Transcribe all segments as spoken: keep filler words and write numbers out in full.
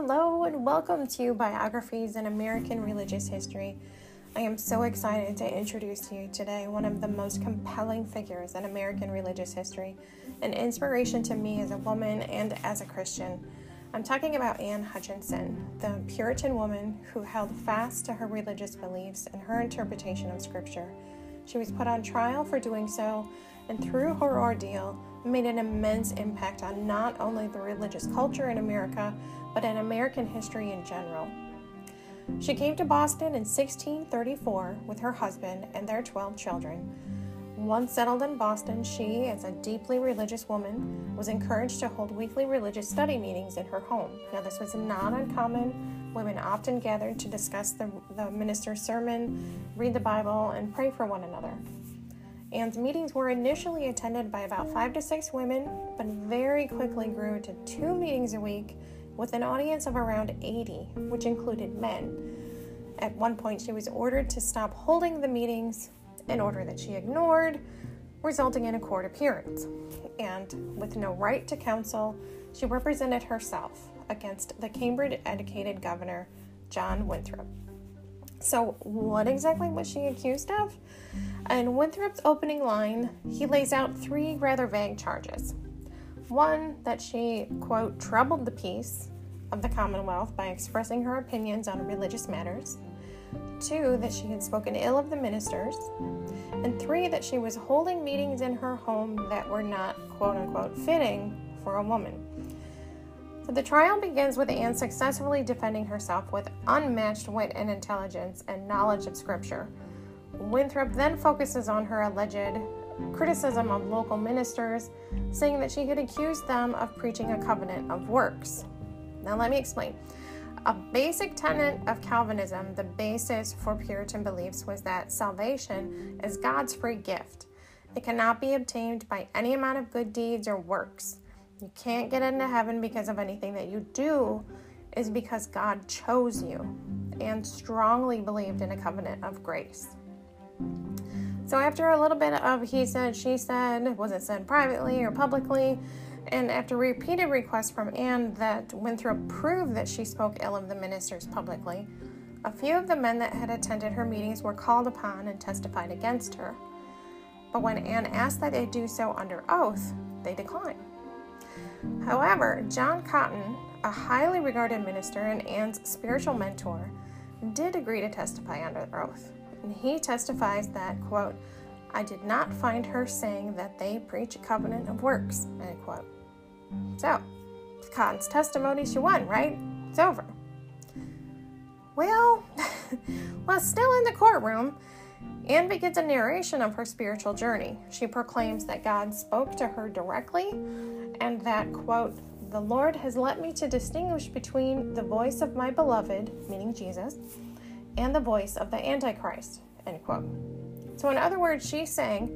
Hello and welcome to Biographies in American Religious History. I am so excited to introduce to you today one of the most compelling figures in American religious history, an inspiration to me as a woman and as a Christian. I'm talking about Anne Hutchinson, the Puritan woman who held fast to her religious beliefs and her interpretation of Scripture. She was put on trial for doing so, and through her ordeal, made an immense impact on not only the religious culture in America, but in American history in general. She came to Boston in sixteen thirty-four with her husband and their twelve children. Once settled in Boston, she, as a deeply religious woman, was encouraged to hold weekly religious study meetings in her home. Now, this was not uncommon. Women often gathered to discuss the, the minister's sermon, read the Bible, and pray for one another. Anne's meetings were initially attended by about five to six women, but very quickly grew to two meetings a week with an audience of around eighty, which included men. At one point, she was ordered to stop holding the meetings, an order that she ignored, resulting in a court appearance. And with no right to counsel, she represented herself against the Cambridge-educated governor, John Winthrop. So what exactly was she accused of? In Winthrop's opening line, he lays out three rather vague charges. One, that she, quote, troubled the peace of the Commonwealth by expressing her opinions on religious matters. Two, that she had spoken ill of the ministers. And three, that she was holding meetings in her home that were not, quote unquote, fitting for a woman. So the trial begins with Anne successfully defending herself with unmatched wit and intelligence and knowledge of Scripture. Winthrop then focuses on her alleged criticism of local ministers, saying that she had accused them of preaching a covenant of works. Now let me explain. A basic tenet of Calvinism, the basis for Puritan beliefs, was that salvation is God's free gift. It cannot be obtained by any amount of good deeds or works. You can't get into heaven because of anything that you do, is because God chose you, and strongly believed in a covenant of grace. So after a little bit of he said, she said, was it said privately or publicly, and after repeated requests from Anne that Winthrop prove that she spoke ill of the ministers publicly, a few of the men that had attended her meetings were called upon and testified against her. But when Anne asked that they do so under oath, they declined. However, John Cotton, a highly regarded minister and Anne's spiritual mentor, did agree to testify under oath. And he testifies that, quote, I did not find her saying that they preach a covenant of works, end quote. So, Cotton's testimony, she won, right? It's over. Well, while still in the courtroom, Anne begins a narration of her spiritual journey. She proclaims that God spoke to her directly and that, quote, the Lord has led me to distinguish between the voice of my beloved, meaning Jesus, and the voice of the Antichrist, end quote. So in other words, she's saying,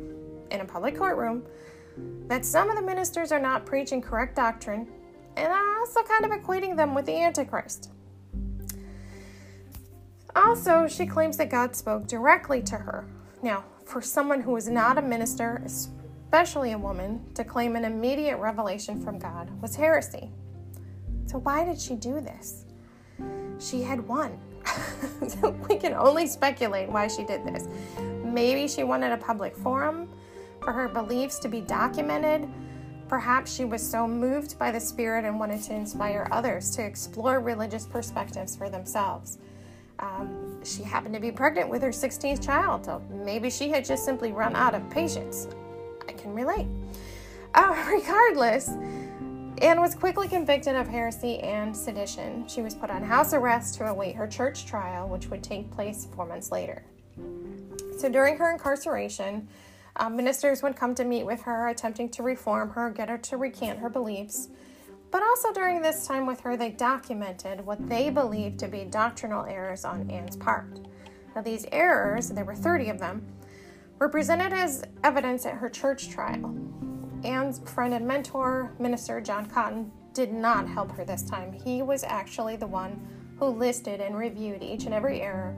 in a public courtroom, that some of the ministers are not preaching correct doctrine, and I'm also kind of equating them with the Antichrist. Also, she claims that God spoke directly to her. Now, for someone who is not a minister, especially a woman, to claim an immediate revelation from God was heresy. So why did she do this? She had won. So we can only speculate why she did this. Maybe she wanted a public forum for her beliefs to be documented. Perhaps she was so moved by the Spirit and wanted to inspire others to explore religious perspectives for themselves. Um, she happened to be pregnant with her sixteenth child, so maybe she had just simply run out of patience. I can relate. Uh, regardless, Anne was quickly convicted of heresy and sedition. She was put on house arrest to await her church trial, which would take place four months later. So during her incarceration, uh, ministers would come to meet with her, attempting to reform her, get her to recant her beliefs. But also during this time with her, they documented what they believed to be doctrinal errors on Anne's part. Now these errors, there were thirty of them, were presented as evidence at her church trial. Anne's friend and mentor, minister John Cotton, did not help her this time. He was actually the one who listed and reviewed each and every error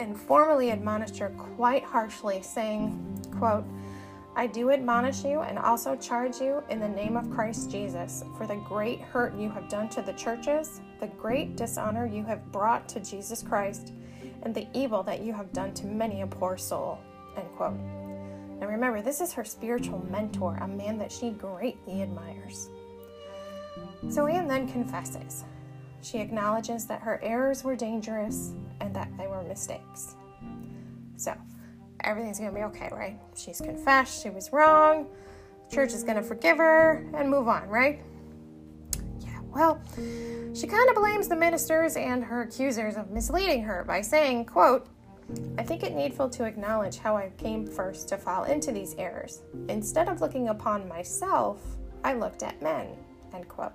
and formally admonished her quite harshly, saying, quote, I do admonish you and also charge you in the name of Christ Jesus, for the great hurt you have done to the churches, the great dishonor you have brought to Jesus Christ, and the evil that you have done to many a poor soul." End quote. Now remember, this is her spiritual mentor, a man that she greatly admires. So Anne then confesses. She acknowledges that her errors were dangerous and that they were mistakes. So everything's going to be okay, right? She's confessed, she was wrong, church is going to forgive her and move on, right? Yeah, well, she kind of blames the ministers and her accusers of misleading her by saying, quote, "I think it needful to acknowledge how I came first to fall into these errors. Instead of looking upon myself, I looked at men." End quote.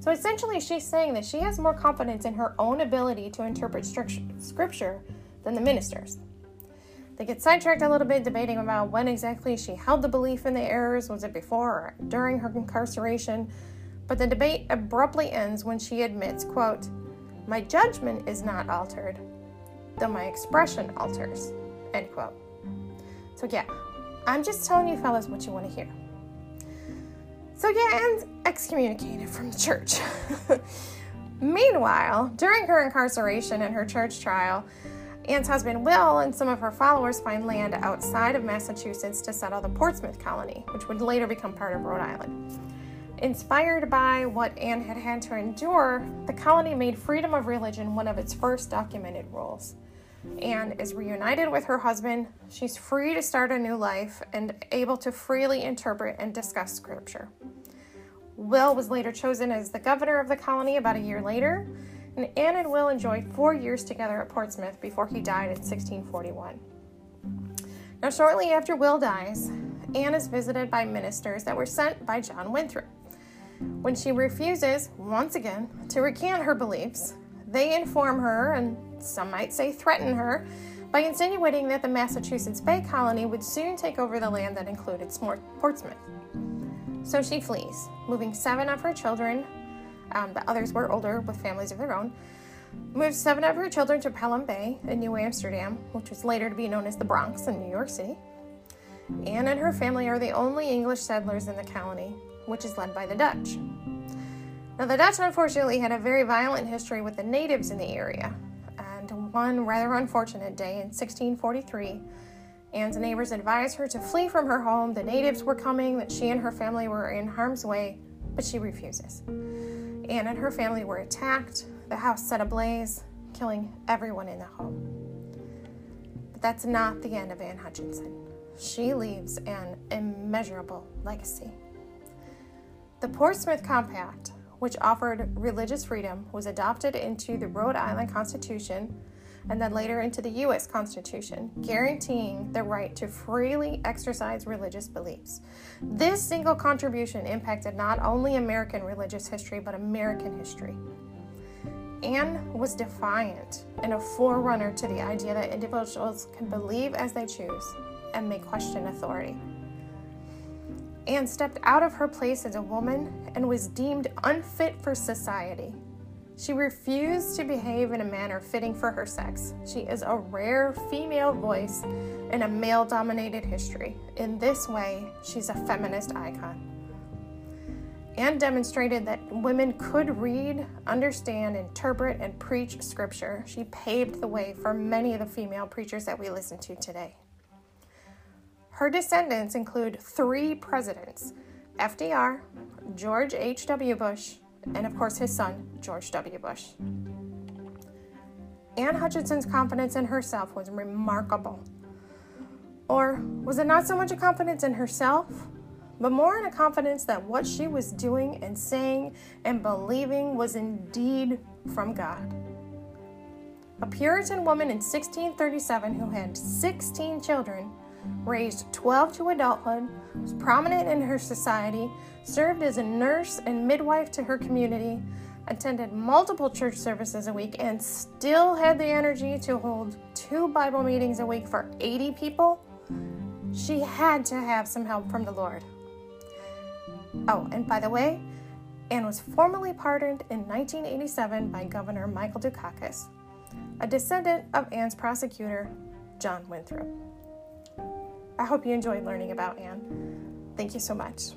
So essentially she's saying that she has more confidence in her own ability to interpret scripture than the ministers. They get sidetracked a little bit debating about when exactly she held the belief in the errors. Was it before or during her incarceration? But the debate abruptly ends when she admits, quote, "My judgment is not altered, though my expression alters." End quote. So yeah, I'm just telling you fellas what you want to hear. So yeah, Anne's excommunicated from the church. Meanwhile, during her incarceration and her church trial, Anne's husband Will and some of her followers find land outside of Massachusetts to settle the Portsmouth Colony, which would later become part of Rhode Island. Inspired by what Anne had had to endure, the colony made freedom of religion one of its first documented rules. Anne is reunited with her husband, she's free to start a new life, and able to freely interpret and discuss scripture. Will was later chosen as the governor of the colony about a year later, and Anne and Will enjoyed four years together at Portsmouth before he died in sixteen forty-one. Now, shortly after Will dies, Anne is visited by ministers that were sent by John Winthrop. When she refuses, once again, to recant her beliefs, they inform her, and some might say threaten her, by insinuating that the Massachusetts Bay Colony would soon take over the land that included Portsmouth. So she flees, moving seven of her children, um, the others were older with families of their own, moved seven of her children to Pelham Bay in New Amsterdam, which was later to be known as the Bronx in New York City. Anne and her family are the only English settlers in the colony, which is led by the Dutch. Now, the Dutch, unfortunately, had a very violent history with the natives in the area, and one rather unfortunate day in sixteen forty-three, Anne's neighbors advised her to flee from her home. The natives were coming, that she and her family were in harm's way, but she refuses. Anne and her family were attacked, the house set ablaze, killing everyone in the home. But that's not the end of Anne Hutchinson. She leaves an immeasurable legacy. The Portsmouth Compact, which offered religious freedom, was adopted into the Rhode Island Constitution and then later into the U S Constitution, guaranteeing the right to freely exercise religious beliefs. This single contribution impacted not only American religious history, but American history. Anne was defiant and a forerunner to the idea that individuals can believe as they choose and may question authority. Anne stepped out of her place as a woman and was deemed unfit for society. She refused to behave in a manner fitting for her sex. She is a rare female voice in a male-dominated history. In this way, she's a feminist icon. Anne demonstrated that women could read, understand, interpret, and preach scripture. She paved the way for many of the female preachers that we listen to today. Her descendants include three presidents, F D R, George H W Bush, and of course his son, George W. Bush. Anne Hutchinson's confidence in herself was remarkable. Or was it not so much a confidence in herself, but more in a confidence that what she was doing and saying and believing was indeed from God? A Puritan woman in sixteen thirty-seven who had sixteen children, raised twelve to adulthood, was prominent in her society, served as a nurse and midwife to her community, attended multiple church services a week, and still had the energy to hold two Bible meetings a week for eighty people, she had to have some help from the Lord. Oh, and by the way, Anne was formally pardoned in nineteen eighty-seven by Governor Michael Dukakis, a descendant of Anne's prosecutor, John Winthrop. I hope you enjoyed learning about Anne. Thank you so much.